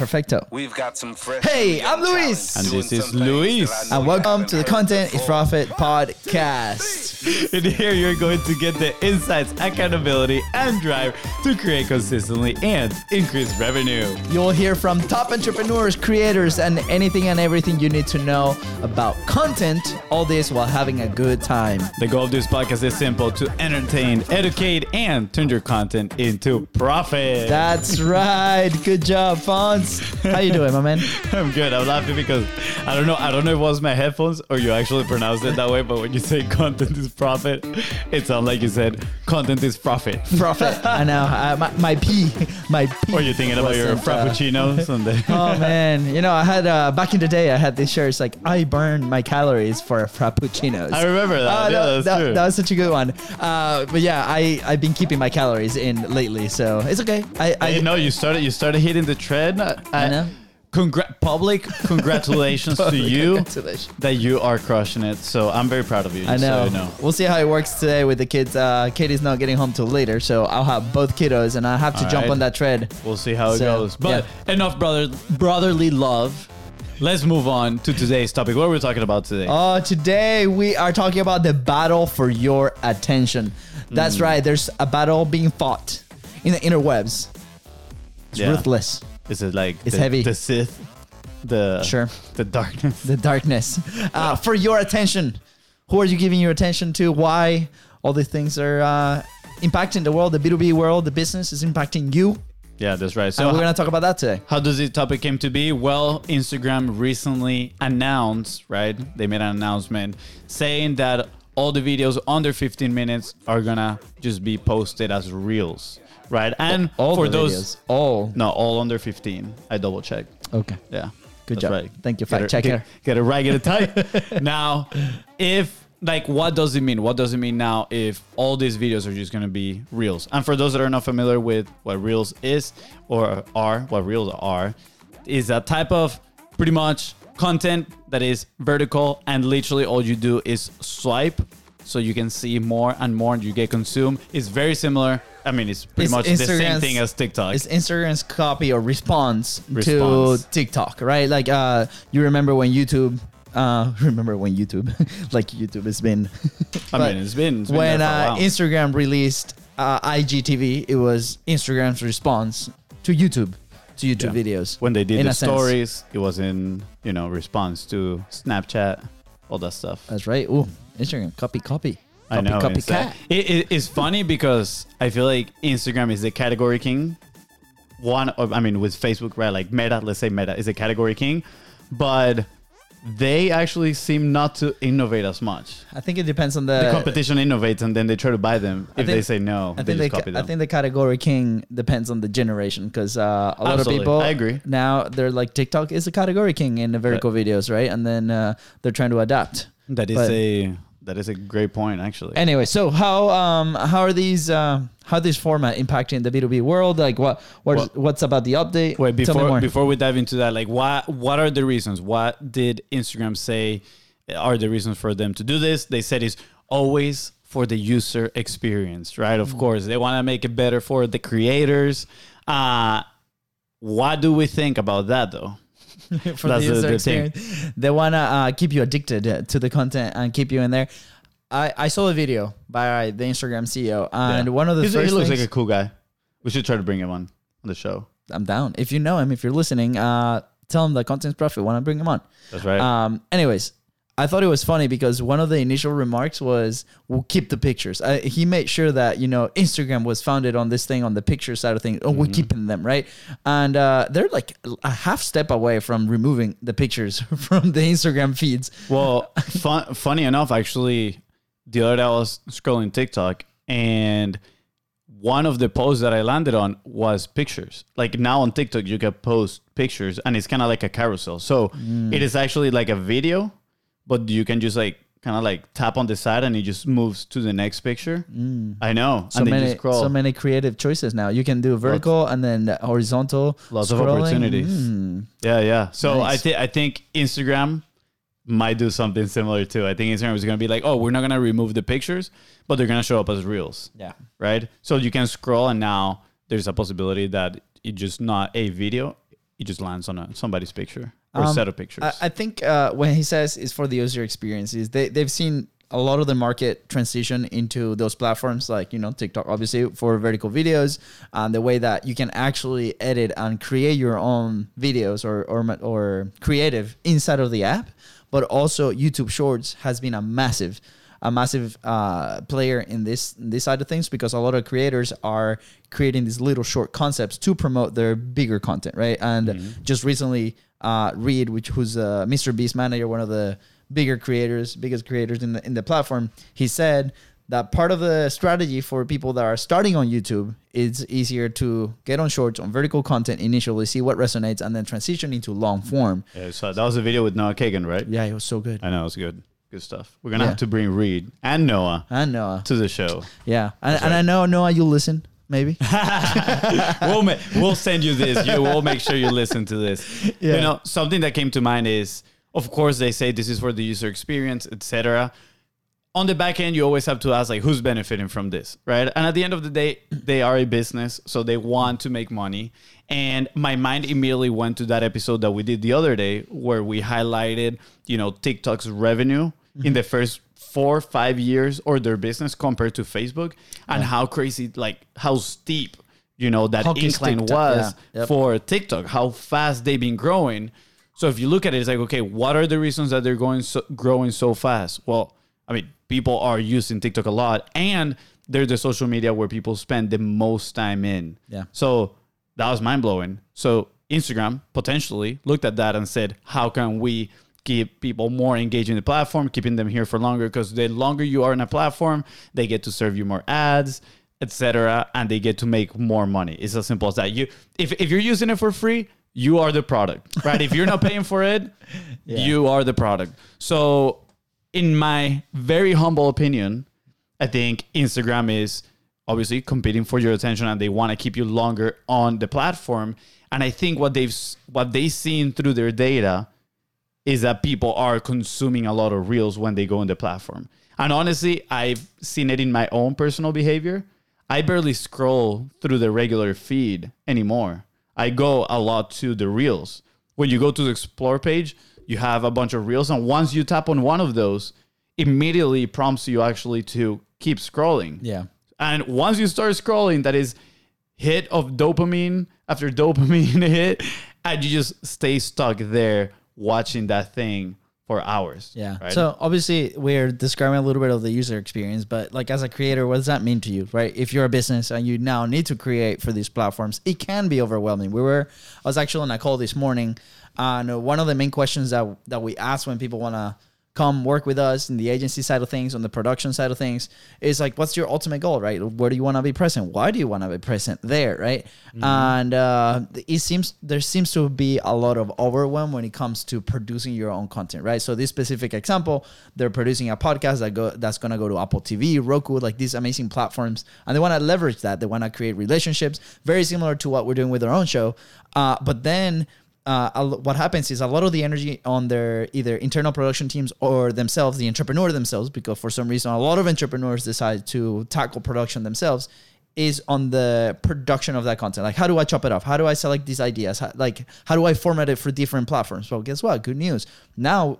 perfecto. We've got some fresh. Hey, I'm Luis. And this is Luis. And welcome to the Content is Profit podcast. And here you're going to get the insights, accountability, and drive to create consistently and increase revenue. You'll hear from top entrepreneurs, creators, and anything and everything you need to know about content. All this while having a good time. The goal of this podcast is simple: to entertain, educate, and turn your content into profit. That's right. Good job, Fonz. How you doing, my man? I'm good. I'm laughing because I don't know if it was my headphones or you actually pronounced it that way, but when you say content is profit, it sounds like you said content is profit. Profit. I know. My P. Or you're thinking about your frappuccino someday. Oh, man. You know, I had, back in the day, I had these shirts like, I burn my calories for frappuccinos. I remember that. That's true. That was such a good one. But yeah, I've been keeping my calories in lately, so it's okay. You started hitting the tread. I know. Public congratulations to you that you are crushing it. So I'm very proud of you. I know. So you know. We'll see how it works today with the kids. Katie's not getting home till later, so I'll have both kiddos and I have to jump on that tread. We'll see how it goes. But enough brotherly love. Let's move on to today's topic. What are we talking about today? Today we are talking about the battle for your attention. That's right. There's a battle being fought in the interwebs. It's ruthless. Is it like it's heavy? The Sith? The darkness. The darkness. For your attention. Who are you giving your attention to? Why? All these things are impacting the world, the B2B world, the business is impacting you. Yeah, that's right. So we're going to talk about that today. How does this topic came to be? Well, Instagram recently announced, right? They made an announcement saying that all the videos under 15 minutes are going to just be posted as reels, right? And all for those... all under 15. I double checked. Okay. Yeah. Good job. Right. Thank you, fact checker. Get it right, get it tight. Now, what does it mean? What does it mean now if all these videos are just going to be reels? And for those that are not familiar with what reels is or are, what reels are, is a type of pretty much content that is vertical and literally all you do is swipe so you can see more and more and you get consumed. It's very similar. I mean, it's pretty much the same thing as TikTok. It's Instagram's copy or response to TikTok, right? Like you remember when YouTube... like YouTube has been... it's been when Instagram released IGTV, it was Instagram's response to YouTube videos. When they did the stories, sense. It was in, response to Snapchat, all that stuff. That's right. Ooh, Instagram, copy. I know. Copycat. It's funny because I feel like Instagram is the category king. With Facebook, right? Like Meta is the category king. But... they actually seem not to innovate as much. I think it depends on the competition innovates and then they try to buy them. They say no, they just copy them. I think the category king depends on the generation because a lot of people I agree. Now they're like TikTok is a category king in the vertical videos, right? And then they're trying to adapt. That is a great point, actually. Anyway, so how are these format impacting the B2B world? Like what's about the update? Wait, before we dive into that, like what are the reasons? What did Instagram say are the reasons for them to do this? They said it's always for the user experience, right? Of course, they want to make it better for the creators. What do we think about that, though? For the user experience. They want to keep you addicted to the content and keep you in there. I saw a video by the Instagram CEO and one of the first things... He looks like a cool guy. We should try to bring him on the show. I'm down. If you know him, if you're listening, tell him that Content's Profit. Want to bring him on. That's right. Anyways, I thought it was funny because one of the initial remarks was, we'll keep the pictures. He made sure that, Instagram was founded on this thing, on the picture side of things. Oh, we're keeping them, right? And they're like a half step away from removing the pictures from the Instagram feeds. Well, funny enough, actually, the other day I was scrolling TikTok and one of the posts that I landed on was pictures. Like now on TikTok, you can post pictures and it's kind of like a carousel. So it is actually like a video. But you can just tap on the side and it just moves to the next picture. I know. So many creative choices now. You can do vertical and then horizontal. Lots of opportunities. Yeah. So nice. I think Instagram might do something similar too. I think Instagram is going to be like, oh, we're not going to remove the pictures, but they're going to show up as reels. Yeah. Right. So you can scroll and now there's a possibility that it's just not a video. it just lands on somebody's picture or a set of pictures. I think when he says it's for the user experiences, they've seen a lot of the market transition into those platforms like, TikTok, obviously, for vertical videos, and the way that you can actually edit and create your own videos or creative inside of the app. But also YouTube Shorts has been a massive player in this side of things, because a lot of creators are creating these little short concepts to promote their bigger content, right? And just recently, Reed, who's a Mr. Beast manager, one of the biggest creators in the platform, he said that part of the strategy for people that are starting on YouTube, it's easier to get on Shorts, on vertical content initially, see what resonates, and then transition into long form. Yeah, so that was a video with Noah Kagan, right? Yeah, it was so good. I know, it was good. Good stuff. We're going to have to bring Reed and Noah to the show. Yeah. And I know, Noah, you'll listen. Maybe we'll send you this. You will make sure you listen to this. Yeah. Something that came to mind is, of course, they say this is for the user experience, etc. On the back end, you always have to ask, who's benefiting from this, right? And at the end of the day, they are a business, so they want to make money. And my mind immediately went to that episode that we did the other day, where we highlighted, TikTok's revenue in the first 4 or 5 years or their business compared to Facebook, and how crazy, how steep, that Hockey incline TikTok was for TikTok, how fast they've been growing. So if you look at it, it's like, okay, what are the reasons that they're growing so fast? Well, I mean, people are using TikTok a lot, and they're the social media where people spend the most time in. Yeah. So that was mind blowing. So Instagram potentially looked at that and said, how can we keep people more engaged in the platform, keeping them here for longer? Because the longer you are in a platform, they get to serve you more ads, etc., and they get to make more money. It's as simple as that. If you're using it for free, you are the product, right? If you're not paying for it, you are the product. So in my very humble opinion, I think Instagram is obviously competing for your attention, and they want to keep you longer on the platform. And I think what they've seen through their data is that people are consuming a lot of reels when they go on the platform. And honestly, I've seen it in my own personal behavior. I barely scroll through the regular feed anymore. I go a lot to the reels. When you go to the explore page, you have a bunch of reels. And once you tap on one of those, immediately prompts you actually to keep scrolling. Yeah. And once you start scrolling, that is hit of dopamine after dopamine hit, and you just stay stuck there, watching that thing for hours. Yeah. Right? So obviously we're describing a little bit of the user experience, but as a creator, what does that mean to you, right? If you're a business and you now need to create for these platforms, it can be overwhelming. I was actually on a call this morning, and one of the main questions that we ask when people want to come work with us in the agency side of things, on the production side of things, is what's your ultimate goal, right? Where do you want to be present? Why do you want to be present there, right? Mm-hmm. And there seems to be a lot of overwhelm when it comes to producing your own content, right? So this specific example, they're producing a podcast that's going to go to Apple TV, Roku, these amazing platforms, and they want to leverage that. They want to create relationships, very similar to what we're doing with our own show, but then. What happens is a lot of the energy on their either internal production teams or themselves, the entrepreneur themselves, because for some reason, a lot of entrepreneurs decide to tackle production themselves, is on the production of that content. How do I chop it off? How do I select these ideas? How do I format it for different platforms? Well, guess what? Good news. Now,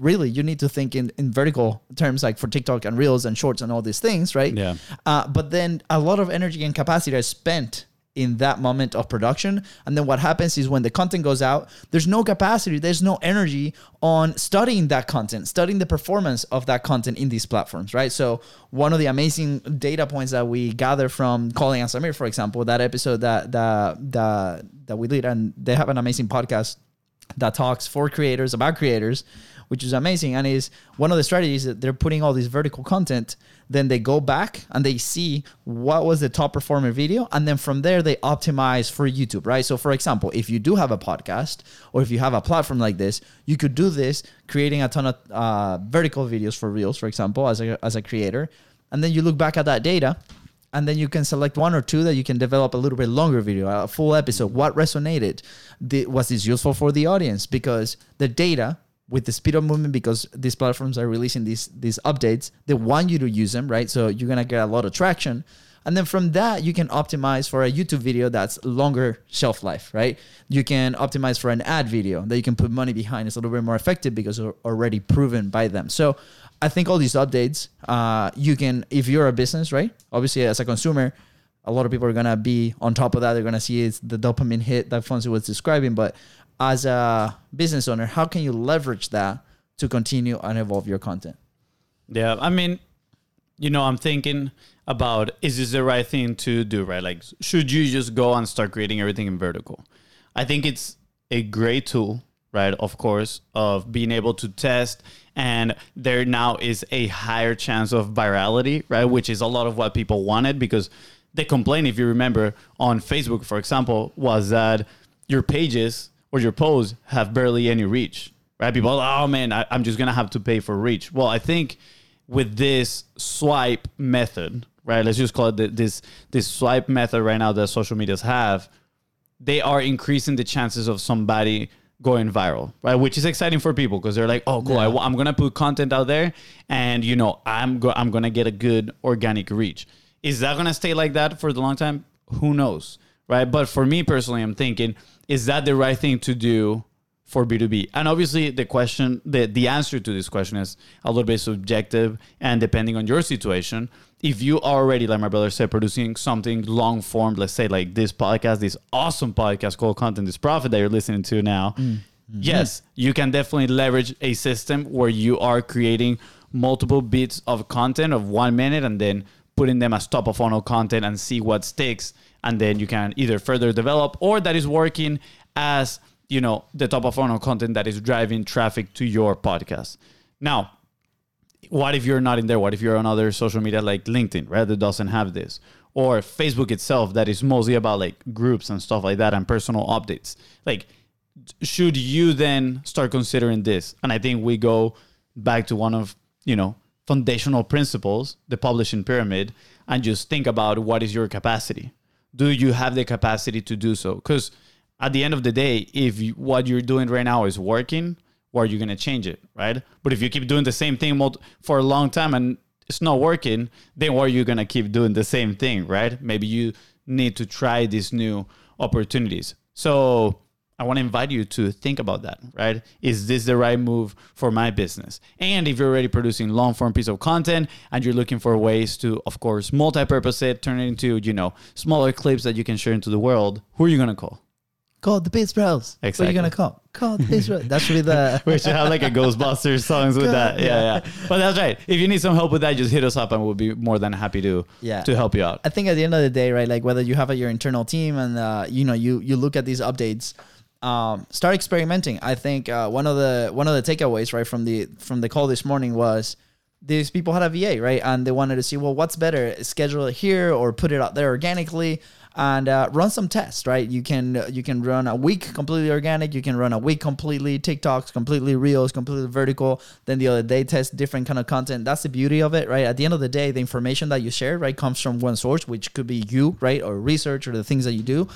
really, you need to think in vertical terms, for TikTok and Reels and Shorts and all these things, right? Yeah. But then a lot of energy and capacity is spent in that moment of production. And then what happens is when the content goes out, there's no capacity, there's no energy on studying that content, studying the performance of that content in these platforms, right? So one of the amazing data points that we gather from Colin and Samir, for example, that episode that we did, and they have an amazing podcast that talks for creators, about creators, which is amazing, and is one of the strategies that they're putting all these vertical content. Then they go back and they see what was the top performing video, and then from there they optimize for YouTube, right? So for example, if you do have a podcast or if you have a platform like this, you could do this, creating a ton of vertical videos for Reels, for example, as a creator, and then you look back at that data. And then you can select one or two that you can develop a little bit longer video, a full episode. What resonated? Was this useful for the audience? Because the data, with the speed of movement, because these platforms are releasing these updates, they want you to use them, right? So you're going to get a lot of traction. And then from that, you can optimize for a YouTube video that's longer shelf life, right? You can optimize for an ad video that you can put money behind. It's a little bit more effective because it's already proven by them. So I think all these updates, you can, if you're a business, right? Obviously, as a consumer, a lot of people are going to be on top of that. They're going to see it's the dopamine hit that Fonzie was describing. But as a business owner, how can you leverage that to continue and evolve your content? Yeah, I mean, you know, I'm thinking about, is this the right thing to do, right? Like, should you just go and start creating everything in vertical? I think it's a great tool, right? Of course, of being able to test. And there now is a higher chance of virality, right? Which is a lot of what people wanted, because the complaint, if you remember, on Facebook, for example, was that your pages or your posts have barely any reach, right? People, oh man, I'm just going to have to pay for reach. Well, I think with this swipe method, right? Let's just call it this swipe method right now that social medias have. They are increasing the chances of somebody going viral, right? Which is exciting for people because they're like, oh, cool. Yeah. I'm going to put content out there and, you know, I'm going to get a good organic reach. Is that going to stay like that for the long time? Who knows, right? But for me personally, I'm thinking, is that the right thing to do for B2B? And obviously the question, the answer to this question is a little bit subjective and depending on your situation. If you are already, like my brother said, producing something long form, let's say like this podcast, this awesome podcast called Content is Profit that you're listening to now. Mm-hmm. Yes, you can definitely leverage a system where you are creating multiple bits of content of 1 minute and then putting them as top of funnel content and see what sticks. And then you can either further develop or that is working as, you know, the top of funnel content that is driving traffic to your podcast. Now, what if you're not in there? What if you're on other social media like LinkedIn, right? That doesn't have this, or Facebook itself that is mostly about like groups and stuff like that and personal updates. Like, should you then start considering this? And I think we go back to one of, you know, foundational principles, the publishing pyramid, and just think about what is your capacity. Do you have the capacity to do so? Because at the end of the day, if what you're doing right now is working, why are you going to change it, right? But if you keep doing the same thing for a long time and it's not working, then why are you going to keep doing the same thing, right? Maybe you need to try these new opportunities. So I want to invite you to think about that, right? Is this the right move for my business? And if you're already producing long-form piece of content and you're looking for ways to, of course, multi-purpose it, turn it into, you know, smaller clips that you can share into the world, who are you going to call? Call the Biz Bros. Exactly. What are you going to call? Call the Biz Bros. That should be the... We should have like a Ghostbusters songs with that. Yeah. But that's right. If you need some help with that, just hit us up and we'll be more than happy to help you out. I think at the end of the day, right, like whether you have your internal team and, you know, you look at these updates, start experimenting. I think one of the takeaways, right, from the call this morning was these people had a VA, right? And they wanted to see, well, what's better? Schedule it here or put it out there organically and run some tests, right? You can run a week completely organic. You can run a week completely TikToks, completely Reels, completely vertical. Then the other day, test different kind of content. That's the beauty of it, right? At the end of the day, the information that you share, right, comes from one source, which could be you, right? Or research or the things that you do.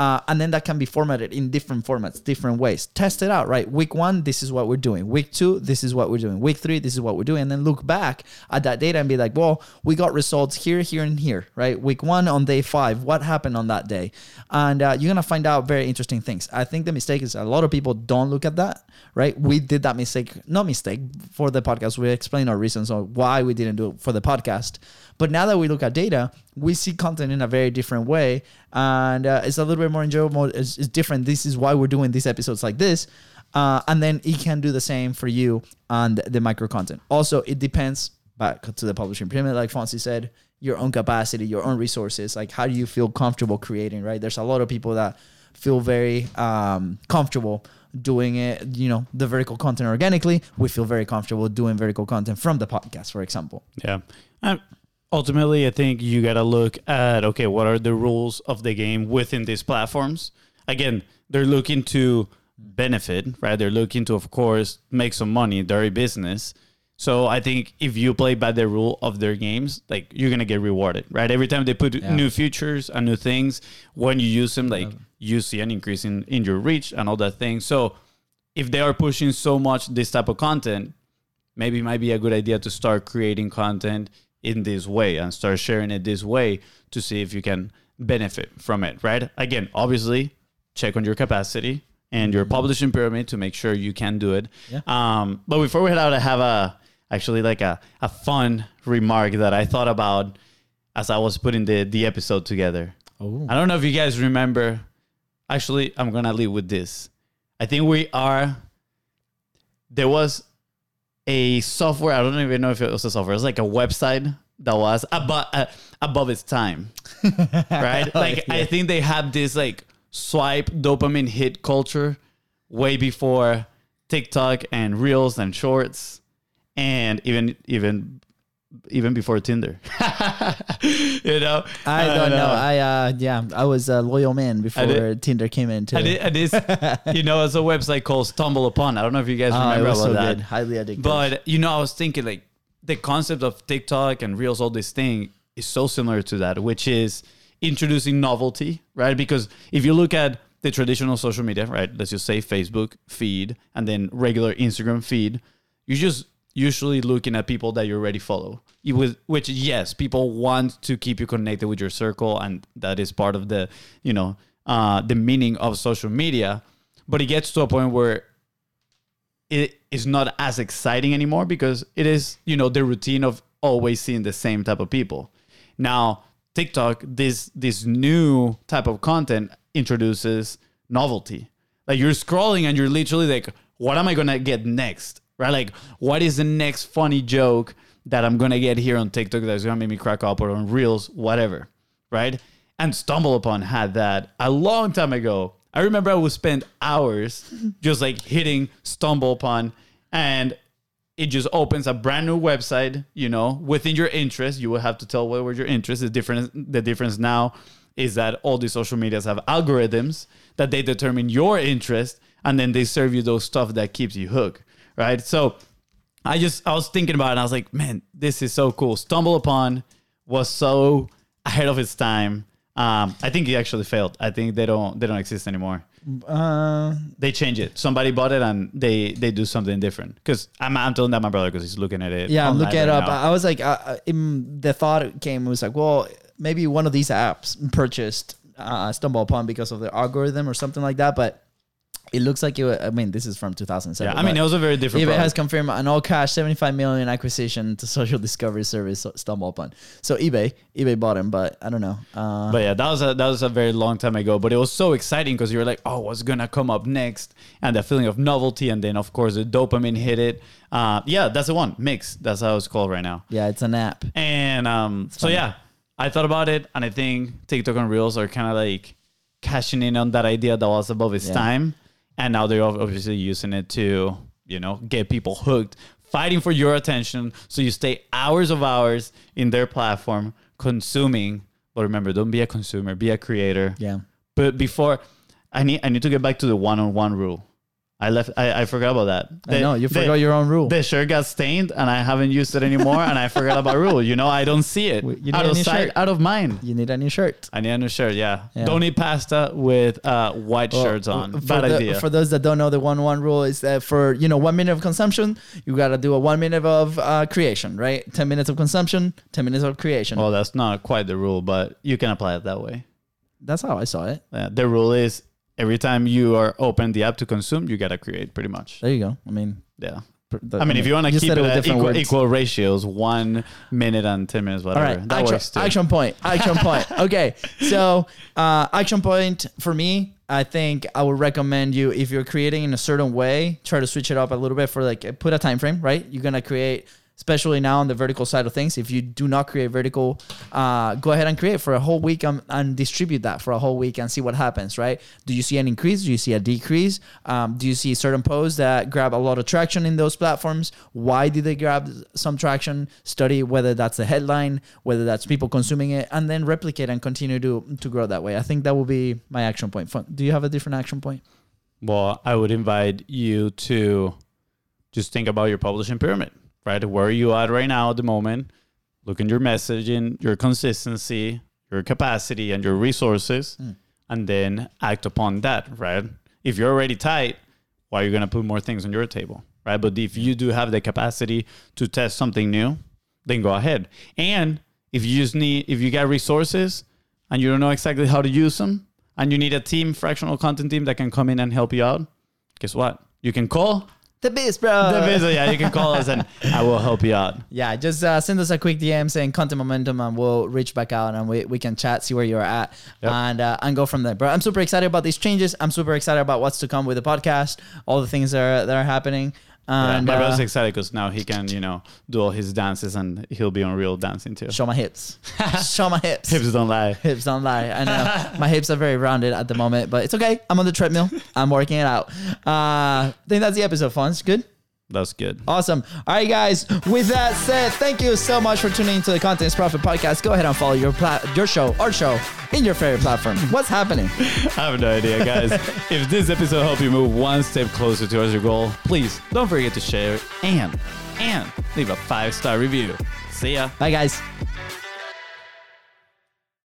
And then that can be formatted in different formats, different ways. Test it out, right? Week 1, this is what we're doing. Week 2, this is what we're doing. Week 3, this is what we're doing. And then look back at that data and be like, well, we got results here, here, and here, right? Week 1 on day 5, what happened on that day? And you're going to find out very interesting things. I think the mistake is a lot of people don't look at that, right? We did that mistake for the podcast. We explained our reasons on why we didn't do it for the podcast. But now that we look at data, we see content in a very different way. And it's a little bit more enjoyable. It's different. This is why we're doing these episodes like this. And then it can do the same for you on the micro content. Also, it depends, back to the publishing pyramid, like Fonzie said, your own capacity, your own resources. Like, how do you feel comfortable creating, right? There's a lot of people that feel very comfortable doing it, you know, the vertical content organically. We feel very comfortable doing vertical content from the podcast, for example. Yeah. Ultimately, I think you got to look at, okay, what are the rules of the game within these platforms? Again, they're looking to benefit, right? They're looking to, of course, make some money. They're a business. So I think if you play by the rule of their games, like, you're going to get rewarded, right? Every time they put new features and new things, when you use them, like, you see an increase in your reach and all that thing. So if they are pushing so much this type of content, maybe it might be a good idea to start creating content in this way and start sharing it this way to see if you can benefit from it, right? Again, obviously, check on your capacity and your publishing pyramid to make sure you can do it. Yeah. But before we head out, I have a fun remark that I thought about as I was putting the episode together. Oh. I don't know if you guys remember. Actually, I'm going to leave with this. I think there was a software. I don't even know if it was a software. It was like a website that was above its time, right? Like, yeah. I think they had this like swipe dopamine hit culture way before TikTok and Reels and Shorts, and even before Tinder. You know, I don't know. I was a loyal man before Tinder came into it. You know, there's a website called StumbleUpon. I don't know if you guys remember about that. Good. Highly addictive. But you know, I was thinking like the concept of TikTok and Reels, all this thing is so similar to that, which is introducing novelty, right? Because if you look at the traditional social media, right? Let's just say Facebook feed and then regular Instagram feed, you just usually looking at people that you already follow, which, yes, people want to keep you connected with your circle. And that is part of the meaning of social media. But it gets to a point where it is not as exciting anymore because it is, you know, the routine of always seeing the same type of people. Now, TikTok, this new type of content introduces novelty. Like you're scrolling and you're literally like, what am I going to get next? Right? Like, what is the next funny joke that I'm going to get here on TikTok that's going to make me crack up, or on Reels, whatever, right? And StumbleUpon had that a long time ago. I remember I would spend hours just like hitting StumbleUpon, and it just opens a brand new website, you know, within your interest. You will have to tell what were your interests. The difference now is that all these social medias have algorithms that they determine your interest, and then they serve you those stuff that keeps you hooked. Right. So I was thinking about it and I was like, man, this is so cool. StumbleUpon was so ahead of its time. I think it actually failed. I think they don't exist anymore. They change it. Somebody bought it and they do something different. Because I'm telling that my brother because he's looking at it. Yeah, I'm looking it up. Now. I was like, the thought came, it was like, well, maybe one of these apps purchased StumbleUpon because of the algorithm or something like that. But it looks like it. I mean, this is from 2007. Yeah, I mean, it was a very different. eBay has confirmed an all-cash $75 million acquisition to social discovery service StumbleUpon. So eBay bought him, but I don't know. But yeah, that was a very long time ago. But it was so exciting because you were like, oh, what's gonna come up next? And the feeling of novelty, and then of course the dopamine hit it. Yeah, that's the one. Mix. That's how it's called right now. Yeah, it's an app. And so yeah, I thought about it, and I think TikTok and Reels are kind of like cashing in on that idea that was above its time. And now they're obviously using it to, you know, get people hooked, fighting for your attention. So you stay hours in their platform consuming. But remember, don't be a consumer, be a creator. Yeah. But before, I need to get back to the one-on-one rule. I forgot about that. I know, you forgot your own rule. The shirt got stained and I haven't used it anymore. And I forgot about rule. You know, I don't see it. You need out of sight, out of mind. You need a new shirt. I need a new shirt, yeah. Don't eat pasta with white shirts on. Bad idea. For those that don't know, the 1-1 rule is that for, you know, 1 minute of consumption, you got to do a 1 minute of creation, right? 10 minutes of consumption, 10 minutes of creation. Well, that's not quite the rule, but you can apply it that way. That's how I saw it. Yeah, the rule is, every time you are open the app to consume, you got to create pretty much. There you go. I mean, yeah. If you want to keep it at equal ratios, 1 minute and 10 minutes, whatever. All right. That works too. Action point. Okay. So action point for me, I think I would recommend you, if you're creating in a certain way, try to switch it up a little bit for like, put a time frame, right? You're going to create, especially now on the vertical side of things. If you do not create vertical, go ahead and create for a whole week and distribute that for a whole week and see what happens, right? Do you see an increase? Do you see a decrease? Do you see certain posts that grab a lot of traction in those platforms? Why did they grab some traction? Study whether that's the headline, whether that's people consuming it, and then replicate and continue to grow that way. I think that will be my action point. Do you have a different action point? Well, I would invite you to just think about your publishing pyramid. Right? Where are you at right now at the moment? Look at your messaging, your consistency, your capacity, and your resources, and then act upon that, right? If you're already tight, why are you going to put more things on your table, right? But if you do have the capacity to test something new, then go ahead. And if you just need, if you got resources and you don't know exactly how to use them and you need a team, fractional content team that can come in and help you out, guess what? You can call the Biz, bro. The Biz, yeah. You can call us and I will help you out. Yeah, just send us a quick DM saying Content Momentum and we'll reach back out and we can chat, see where you're at, yep, and go from there, bro. I'm super excited about these changes. I'm super excited about what's to come with the podcast, all the things that are happening. And yeah, my brother's excited because now he can, do all his dances and he'll be on Real dancing too. Show my hips. Show my hips. Hips don't lie. Hips don't lie. I know. My hips are very rounded at the moment, but it's okay. I'm on the treadmill. I'm working it out. I think that's the episode, Fons. Good? That's good. Awesome. All right, guys. With that said, thank you so much for tuning into the Content is Profit podcast. Go ahead and follow our show in your favorite platform. What's happening? I have no idea, guys. If this episode helped you move one step closer towards your goal, please don't forget to share it and leave a 5-star review. See ya. Bye, guys.